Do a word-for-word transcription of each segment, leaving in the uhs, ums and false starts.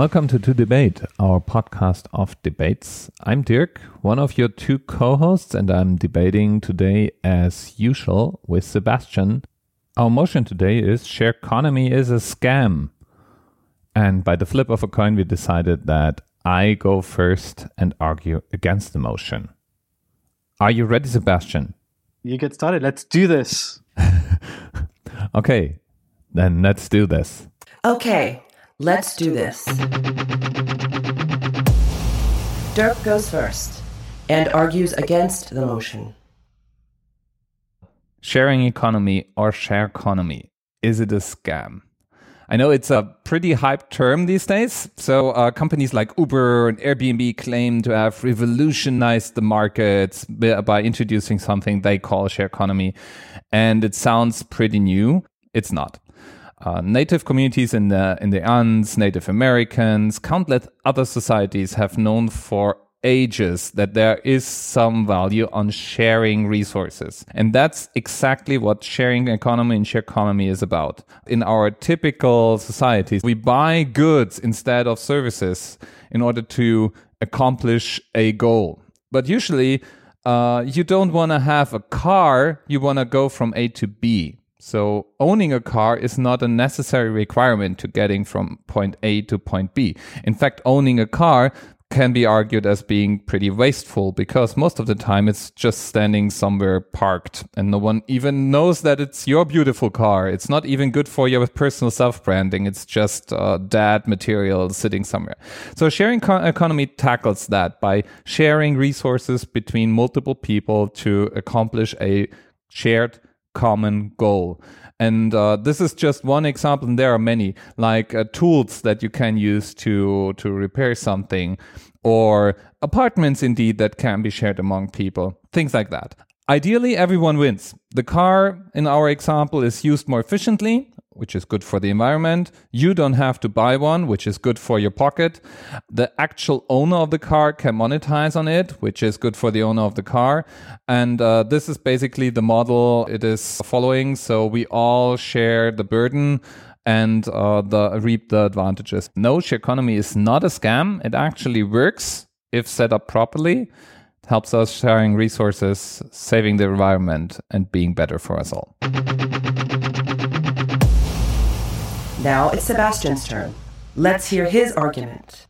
Welcome to two Debate, our podcast of debates. I'm Dirk, one of your two co-hosts, and I'm debating today as usual with Sebastian. Our motion today is Shareconomy is a scam. And by the flip of a coin, we decided that I go first and argue against the motion. Are you ready, Sebastian? You get started. Let's do this. Okay, then let's do this. Okay. Let's do this. Dirk goes first and argues against the motion. Sharing economy or shareconomy, is it a scam? I know it's a pretty hyped term these days. So uh, companies like Uber and Airbnb claim to have revolutionized the markets by introducing something they call shareconomy. And it sounds pretty new. It's not. Uh, native communities in the in the Andes, Native Americans, countless other societies have known for ages that there is some value on sharing resources. And that's exactly what sharing economy and shareconomy is about. In our typical societies, we buy goods instead of services in order to accomplish a goal. But usually, uh, you don't want to have a car, you want to go from A to B. So owning a car is not a necessary requirement to getting from point A to point B. In fact, owning a car can be argued as being pretty wasteful because most of the time it's just standing somewhere parked and no one even knows that it's your beautiful car. It's not even good for your personal self-branding. It's just uh, dead material sitting somewhere. So sharing co- economy tackles that by sharing resources between multiple people to accomplish a shared common goal. And uh, this is just one example, and there are many, like uh, tools that you can use to to repair something, or apartments indeed that can be shared among people, things like that. Ideally, everyone wins. The car, in our example, is used more efficiently, which is good for the environment. You don't have to buy one, which is good for your pocket. The actual owner of the car can monetize on it, which is good for the owner of the car. And uh, this is basically the model it is following. So we all share the burden and uh, the, reap the advantages. No, Shareconomy is not a scam. It actually works if set up properly. Helps us sharing resources, saving the environment, and being better for us all. Now it's Sebastian's turn. Let's hear his argument.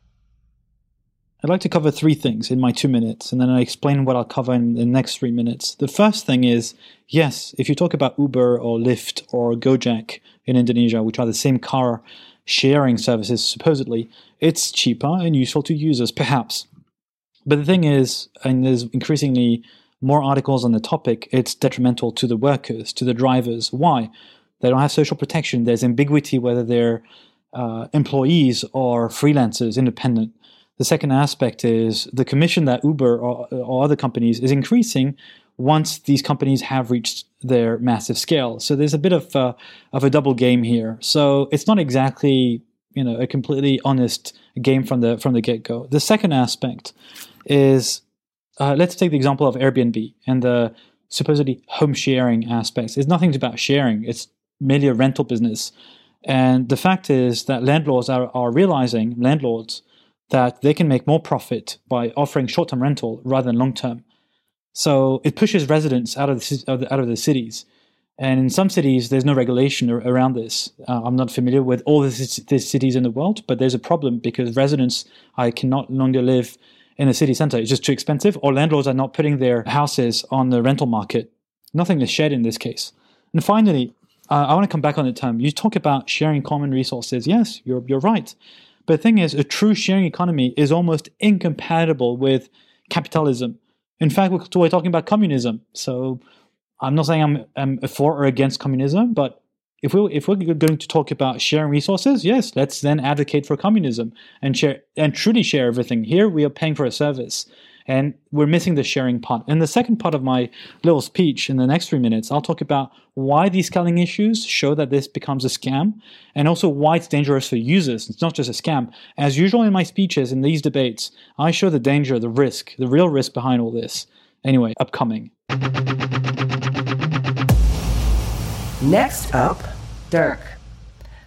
I'd like to cover three things in my two minutes, and then I explain what I'll cover in the next three minutes. The first thing is, yes, if you talk about Uber or Lyft or Gojek in Indonesia, which are the same car sharing services supposedly, it's cheaper and useful to users, perhaps. But the thing is, and there's increasingly more articles on the topic, it's detrimental to the workers, to the drivers. Why? They don't have social protection. There's ambiguity whether they're uh, employees or freelancers, independent. The second aspect is the commission that Uber or, or other companies is increasing once these companies have reached their massive scale. So there's a bit of uh, of a double game here. So it's not exactly, you know, a completely honest game from the from the get-go. The second aspect is, uh, let's take the example of Airbnb and the supposedly home sharing aspects. It's nothing about sharing. It's merely a rental business. And the fact is that landlords are, are realizing, landlords, that they can make more profit by offering short-term rental rather than long-term. So it pushes residents out of the, out of the cities. And in some cities, there's no regulation around this. Uh, I'm not familiar with all the c- cities in the world, but there's a problem because residents I cannot longer live in a city center. It's just too expensive, or landlords are not putting their houses on the rental market. Nothing is shared in this case. And finally, uh, I want to come back on the term. You talk about sharing common resources. Yes, you're you're right. But the thing is, a true sharing economy is almost incompatible with capitalism. In fact, we're, we're talking about communism. So I'm not saying I'm, I'm for or against communism, but if we if we're going to talk about sharing resources, yes, let's then advocate for communism and share and truly share everything. Here we are paying for a service, and we're missing the sharing part. In the second part of my little speech, in the next three minutes, I'll talk about why these scaling issues show that this becomes a scam, and also why it's dangerous for users. It's not just a scam. As usual in my speeches in these debates, I show the danger, the risk, the real risk behind all this. Anyway, upcoming. Next up, Dirk.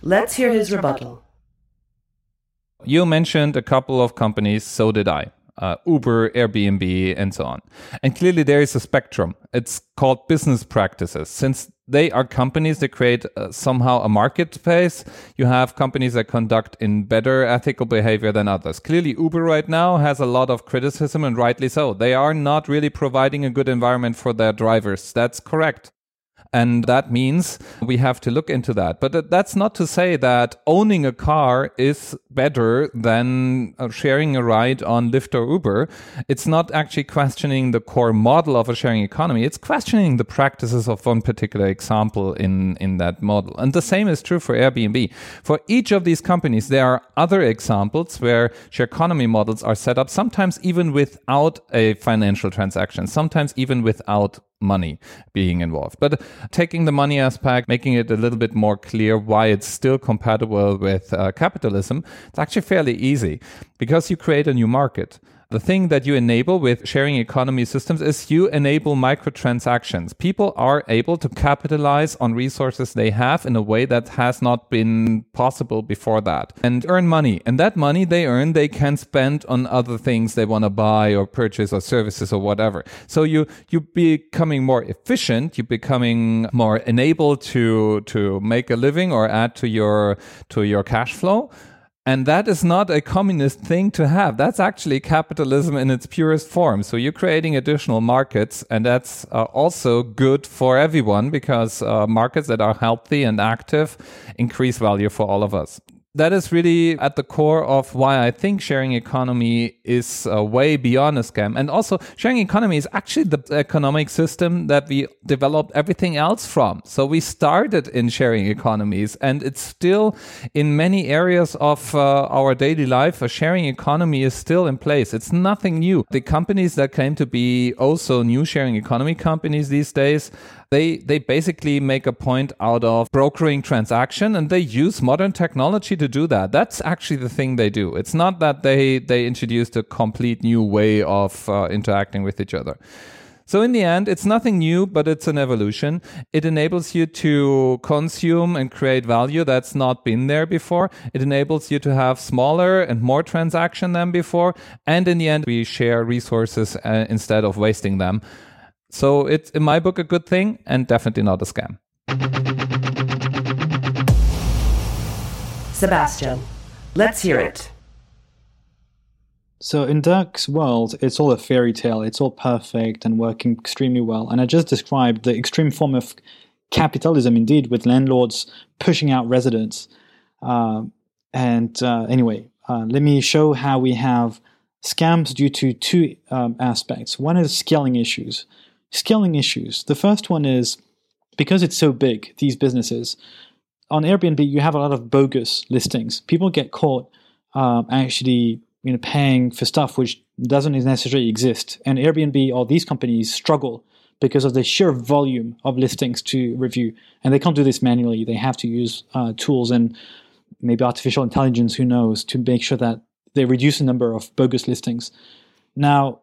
Let's hear his rebuttal. You mentioned a couple of companies, so did I. Uh, Uber, Airbnb, and so on. And clearly there is a spectrum. It's called business practices. Since they are companies that create uh, somehow a marketplace, you have companies that conduct in better ethical behavior than others. Clearly Uber right now has a lot of criticism, and rightly so. They are not really providing a good environment for their drivers. That's correct. And that means we have to look into that. But that's not to say that owning a car is better than sharing a ride on Lyft or Uber. It's not actually questioning the core model of a sharing economy. It's questioning the practices of one particular example in, in that model. And the same is true for Airbnb. For each of these companies, there are other examples where shareconomy models are set up, sometimes even without a financial transaction, sometimes even without money being involved. But taking the money aspect, making it a little bit more clear why it's still compatible with uh, capitalism, it's actually fairly easy because you create a new market. The thing that you enable with sharing economy systems is you enable microtransactions. People are able to capitalize on resources they have in a way that has not been possible before that and earn money. And that money they earn, they can spend on other things they want to buy or purchase or services or whatever. So you, you're becoming more efficient. You're becoming more enabled to, to make a living or add to your, to your cash flow. And that is not a communist thing to have. That's actually capitalism in its purest form. So you're creating additional markets, and that's uh, also good for everyone because uh, markets that are healthy and active increase value for all of us. That is really at the core of why I think sharing economy is uh, way beyond a scam. And also, sharing economy is actually the economic system that we developed everything else from. So we started in sharing economies, and it's still in many areas of uh, our daily life, a sharing economy is still in place. It's nothing new. The companies that claim to be also new sharing economy companies these days, They they basically make a point out of brokering transaction, and they use modern technology to do that. That's actually the thing they do. It's not that they, they introduced a complete new way of uh, interacting with each other. So in the end, it's nothing new, but it's an evolution. It enables you to consume and create value that's not been there before. It enables you to have smaller and more transactions than before. And in the end, we share resources uh, instead of wasting them. So it's, in my book, a good thing and definitely not a scam. Sebastian, let's hear it. So in Dirk's world, it's all a fairy tale. It's all perfect and working extremely well. And I just described the extreme form of capitalism, indeed, with landlords pushing out residents. Uh, and uh, anyway, uh, let me show how we have scams due to two um, aspects. One is scaling issues. Scaling issues. The first one is, because it's so big, these businesses, on Airbnb, you have a lot of bogus listings. People get caught um, actually you know, paying for stuff which doesn't necessarily exist. And Airbnb or these companies struggle because of the sheer volume of listings to review. And they can't do this manually. They have to use uh, tools and maybe artificial intelligence, who knows, to make sure that they reduce the number of bogus listings. Now,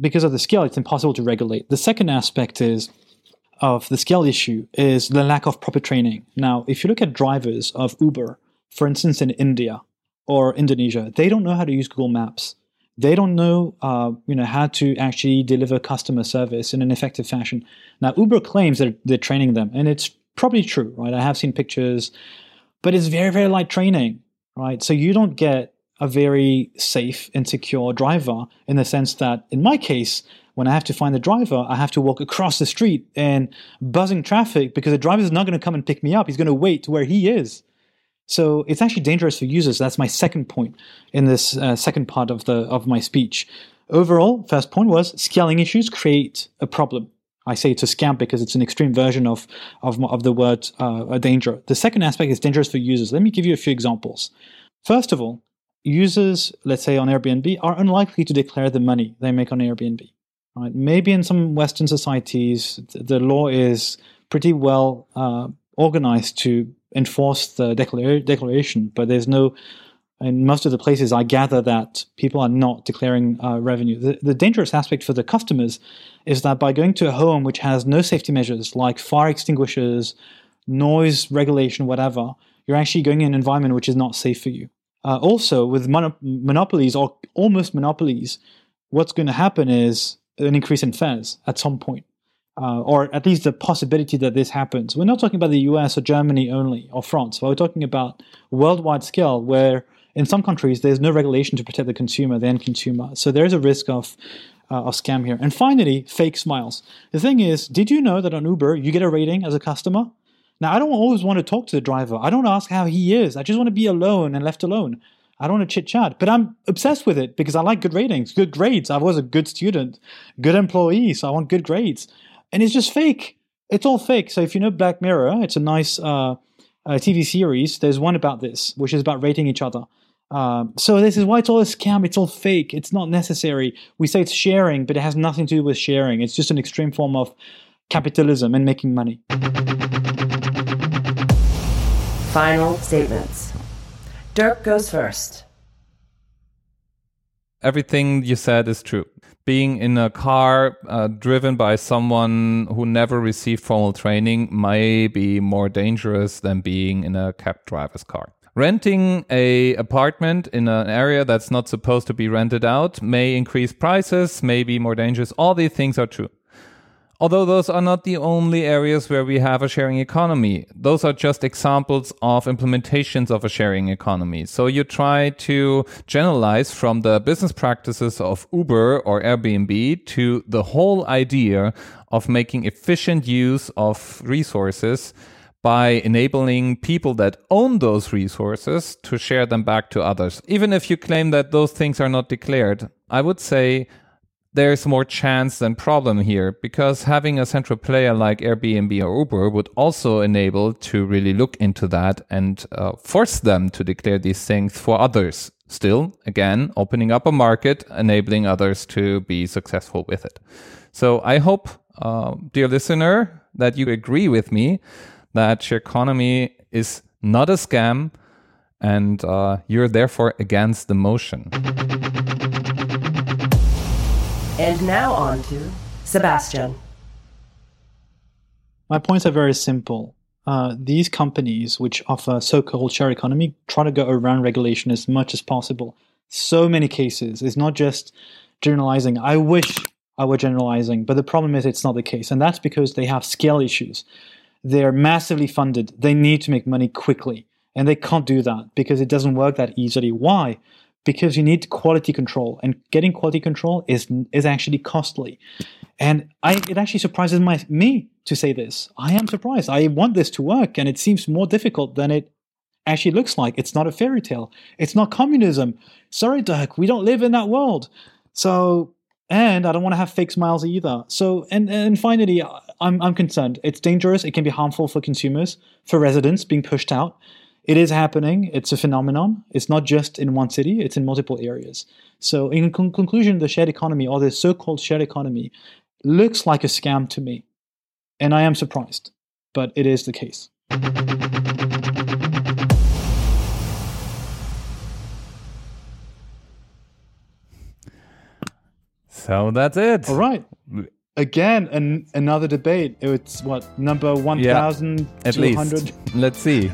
because of the scale, it's impossible to regulate. The second aspect is of the scale issue is the lack of proper training. Now, if you look at drivers of Uber, for instance, in India or Indonesia, they don't know how to use Google Maps. They don't know, uh, you know, how to actually deliver customer service in an effective fashion. Now, Uber claims that they're training them, and it's probably true, right? I have seen pictures, but it's very, very light training, right? So you don't get a very safe and secure driver in the sense that, in my case, when I have to find the driver, I have to walk across the street and buzzing traffic because the driver is not going to come and pick me up. He's going to wait to where he is. So it's actually dangerous for users. That's my second point in this uh, second part of the of my speech. Overall, first point was scaling issues create a problem. I say it's a scam because it's an extreme version of of, of the word uh, danger. The second aspect is dangerous for users. Let me give you a few examples. First of all, users, let's say on Airbnb, are unlikely to declare the money they make on Airbnb. Right? Maybe in some Western societies, the law is pretty well uh, organized to enforce the declar- declaration, but there's no, in most of the places I gather that people are not declaring uh, revenue. The, the dangerous aspect for the customers is that by going to a home which has no safety measures like fire extinguishers, noise regulation, whatever, you're actually going in an environment which is not safe for you. Uh, also, with mono- monopolies or almost monopolies, what's going to happen is an increase in fares at some point, uh, or at least the possibility that this happens. We're not talking about the U S or Germany only, or France. We're talking about worldwide scale, where in some countries there's no regulation to protect the consumer, the end consumer. So there is a risk of uh, of scam here. And finally, fake smiles. The thing is, did you know that on Uber you get a rating as a customer? Now, I don't always want to talk to the driver. I don't ask how he is. I just want to be alone and left alone. I don't want to chit-chat. But I'm obsessed with it because I like good ratings, good grades. I was a good student, good employee, so I want good grades. And it's just fake. It's all fake. So if you know Black Mirror, it's a nice uh, uh, T V series. There's one about this, which is about rating each other. Um, so this is why it's all a scam. It's all fake. It's not necessary. We say it's sharing, but it has nothing to do with sharing. It's just an extreme form of capitalism and making money. Final statements. Dirk goes first. Everything you said is true. Being in a car uh, driven by someone who never received formal training may be more dangerous than being in a cab driver's car. Renting a apartment in an area that's not supposed to be rented out may increase prices, may be more dangerous. All these things are true. Although those are not the only areas where we have a sharing economy. Those are just examples of implementations of a sharing economy. So you try to generalize from the business practices of Uber or Airbnb to the whole idea of making efficient use of resources by enabling people that own those resources to share them back to others. Even if you claim that those things are not declared, I would say there's more chance than problem here, because having a central player like Airbnb or Uber would also enable to really look into that and uh, force them to declare these things for others. Still, again, opening up a market, enabling others to be successful with it. So I hope, uh, dear listener, that you agree with me that Shareconomy is not a scam and uh, you're therefore against the motion. And now on to Sebastian. My points are very simple. Uh, these companies which offer so-called share economy try to go around regulation as much as possible. So many cases. It's not just generalizing. I wish I were generalizing, but the problem is it's not the case. And that's because they have scale issues. They're massively funded. They need to make money quickly. And they can't do that because it doesn't work that easily. Why? Because you need quality control, and getting quality control is is actually costly. And I, it actually surprises my, me to say this. I am surprised. I want this to work, and it seems more difficult than it actually looks like. It's not a fairy tale. It's not communism. Sorry, Dirk, we don't live in that world. So, and I don't want to have fake smiles either. So, and and finally, I'm I'm concerned. It's dangerous. It can be harmful for consumers, for residents being pushed out. It is happening. It's a phenomenon. It's not just in one city. It's in multiple areas. So in con- conclusion, the shared economy, or the so-called shared economy, looks like a scam to me. And I am surprised, but it is the case. So that's it. All right. Again, an, another debate. It's what, number one thousand two hundred? Yeah, let's see.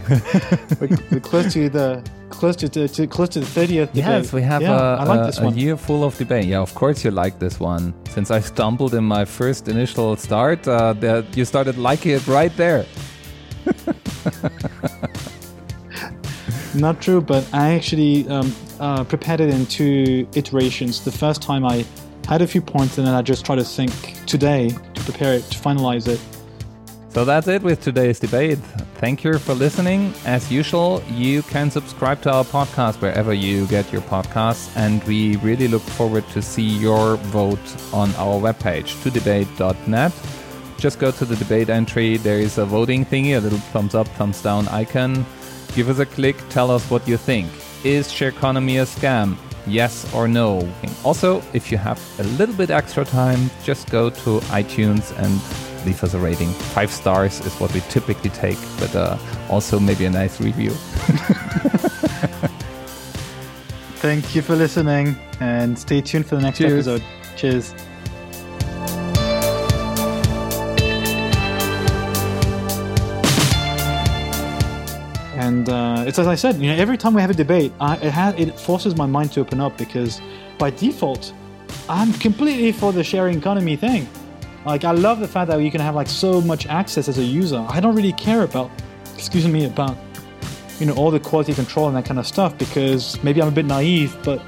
We're close to the close to, to, to close to the thirtieth debate. Yes, we have yeah, a, I like a, this one. a year full of debate. Yeah, of course you like this one. Since I stumbled in my first initial start, uh, that you started liking it right there. Not true, but I actually um, uh, prepared it in two iterations. The first time I had a few points, and then I just try to think today to prepare it, to finalize it. So that's it with today's debate. Thank you for listening. As usual, you can subscribe to our podcast wherever you get your podcasts, and we really look forward to see your vote on our webpage, two debate dot net. Just go to the debate entry. There is a voting thingy, a little thumbs up, thumbs down icon. Give us a click. Tell us what you think. Is Shareconomy a scam? Yes or no. Also, if you have a little bit extra time, just go to iTunes and leave us a rating. Five stars is what we typically take, but uh, also maybe a nice review. Thank you for listening, and stay tuned for the next Cheers. episode. Cheers. And uh, it's as I said, you know, every time we have a debate, I, it, ha- it forces my mind to open up, because by default, I'm completely for the sharing economy thing. Like, I love the fact that you can have like so much access as a user. I don't really care about, excuse me, about, you know, all the quality control and that kind of stuff, because maybe I'm a bit naive, but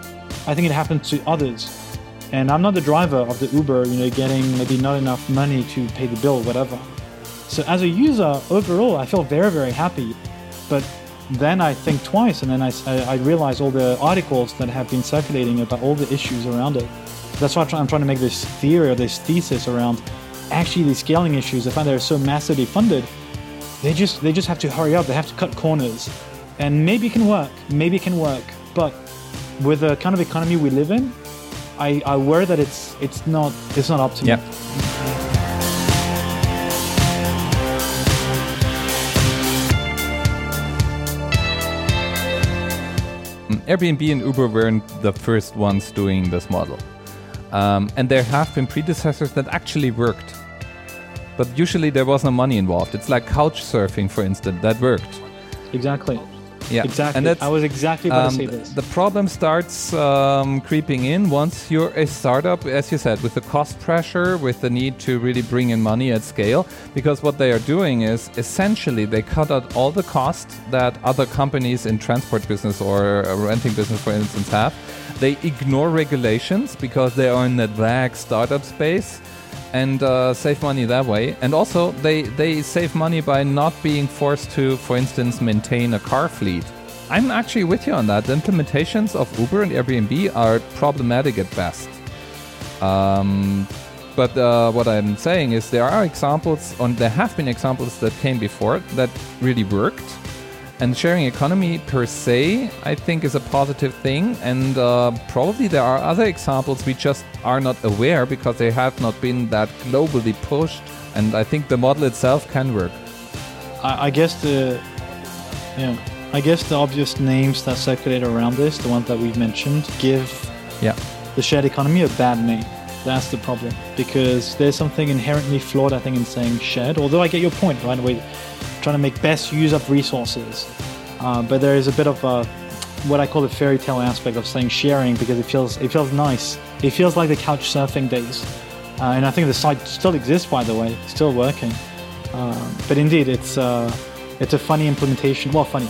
I think it happens to others. And I'm not the driver of the Uber, you know, getting maybe not enough money to pay the bill, whatever. So as a user, overall, I feel very, very happy. But then I think twice, and then I, I realize all the articles that have been circulating about all the issues around it. That's why I'm trying to make this theory or this thesis around actually these scaling issues. I find they're so massively funded. They just they just have to hurry up. They have to cut corners. And maybe it can work. Maybe it can work. But with the kind of economy we live in, I, I worry that it's it's not it's not optimal. Yep. Airbnb and Uber weren't the first ones doing this model. Um, and there have been predecessors that actually worked. But usually there was no money involved. It's like couch surfing, for instance, that worked. Exactly. Yeah, exactly. And that's, I was exactly about um, to say this. The problem starts um, creeping in once you're a startup, as you said, with the cost pressure, with the need to really bring in money at scale. Because what they are doing is essentially they cut out all the costs that other companies in transport business or renting business, for instance, have. They ignore regulations because they are in that vague startup space. And uh, save money that way. And also, they, they save money by not being forced to, for instance, maintain a car fleet. I'm actually with you on that. The implementations of Uber and Airbnb are problematic at best. Um, but uh, what I'm saying is there are examples, and there have been examples that came before that really worked. And sharing economy per se, I think, is a positive thing. And uh, probably there are other examples we just are not aware because they have not been that globally pushed. And I think the model itself can work. I, I guess the, yeah, I guess the obvious names that circulate around this, the ones that we've mentioned, give yeah. the shared economy a bad name. That's the problem, because there's something inherently flawed, I think, in saying shared. Although I get your point, right away. Trying to make best use of resources. Uh, but there is a bit of a, what I call the fairy tale aspect of saying sharing, because it feels it feels nice. It feels like the couch surfing days. Uh, and I think the site still exists, by the way, still working. Uh, but indeed, it's uh, it's a funny implementation. Well, funny.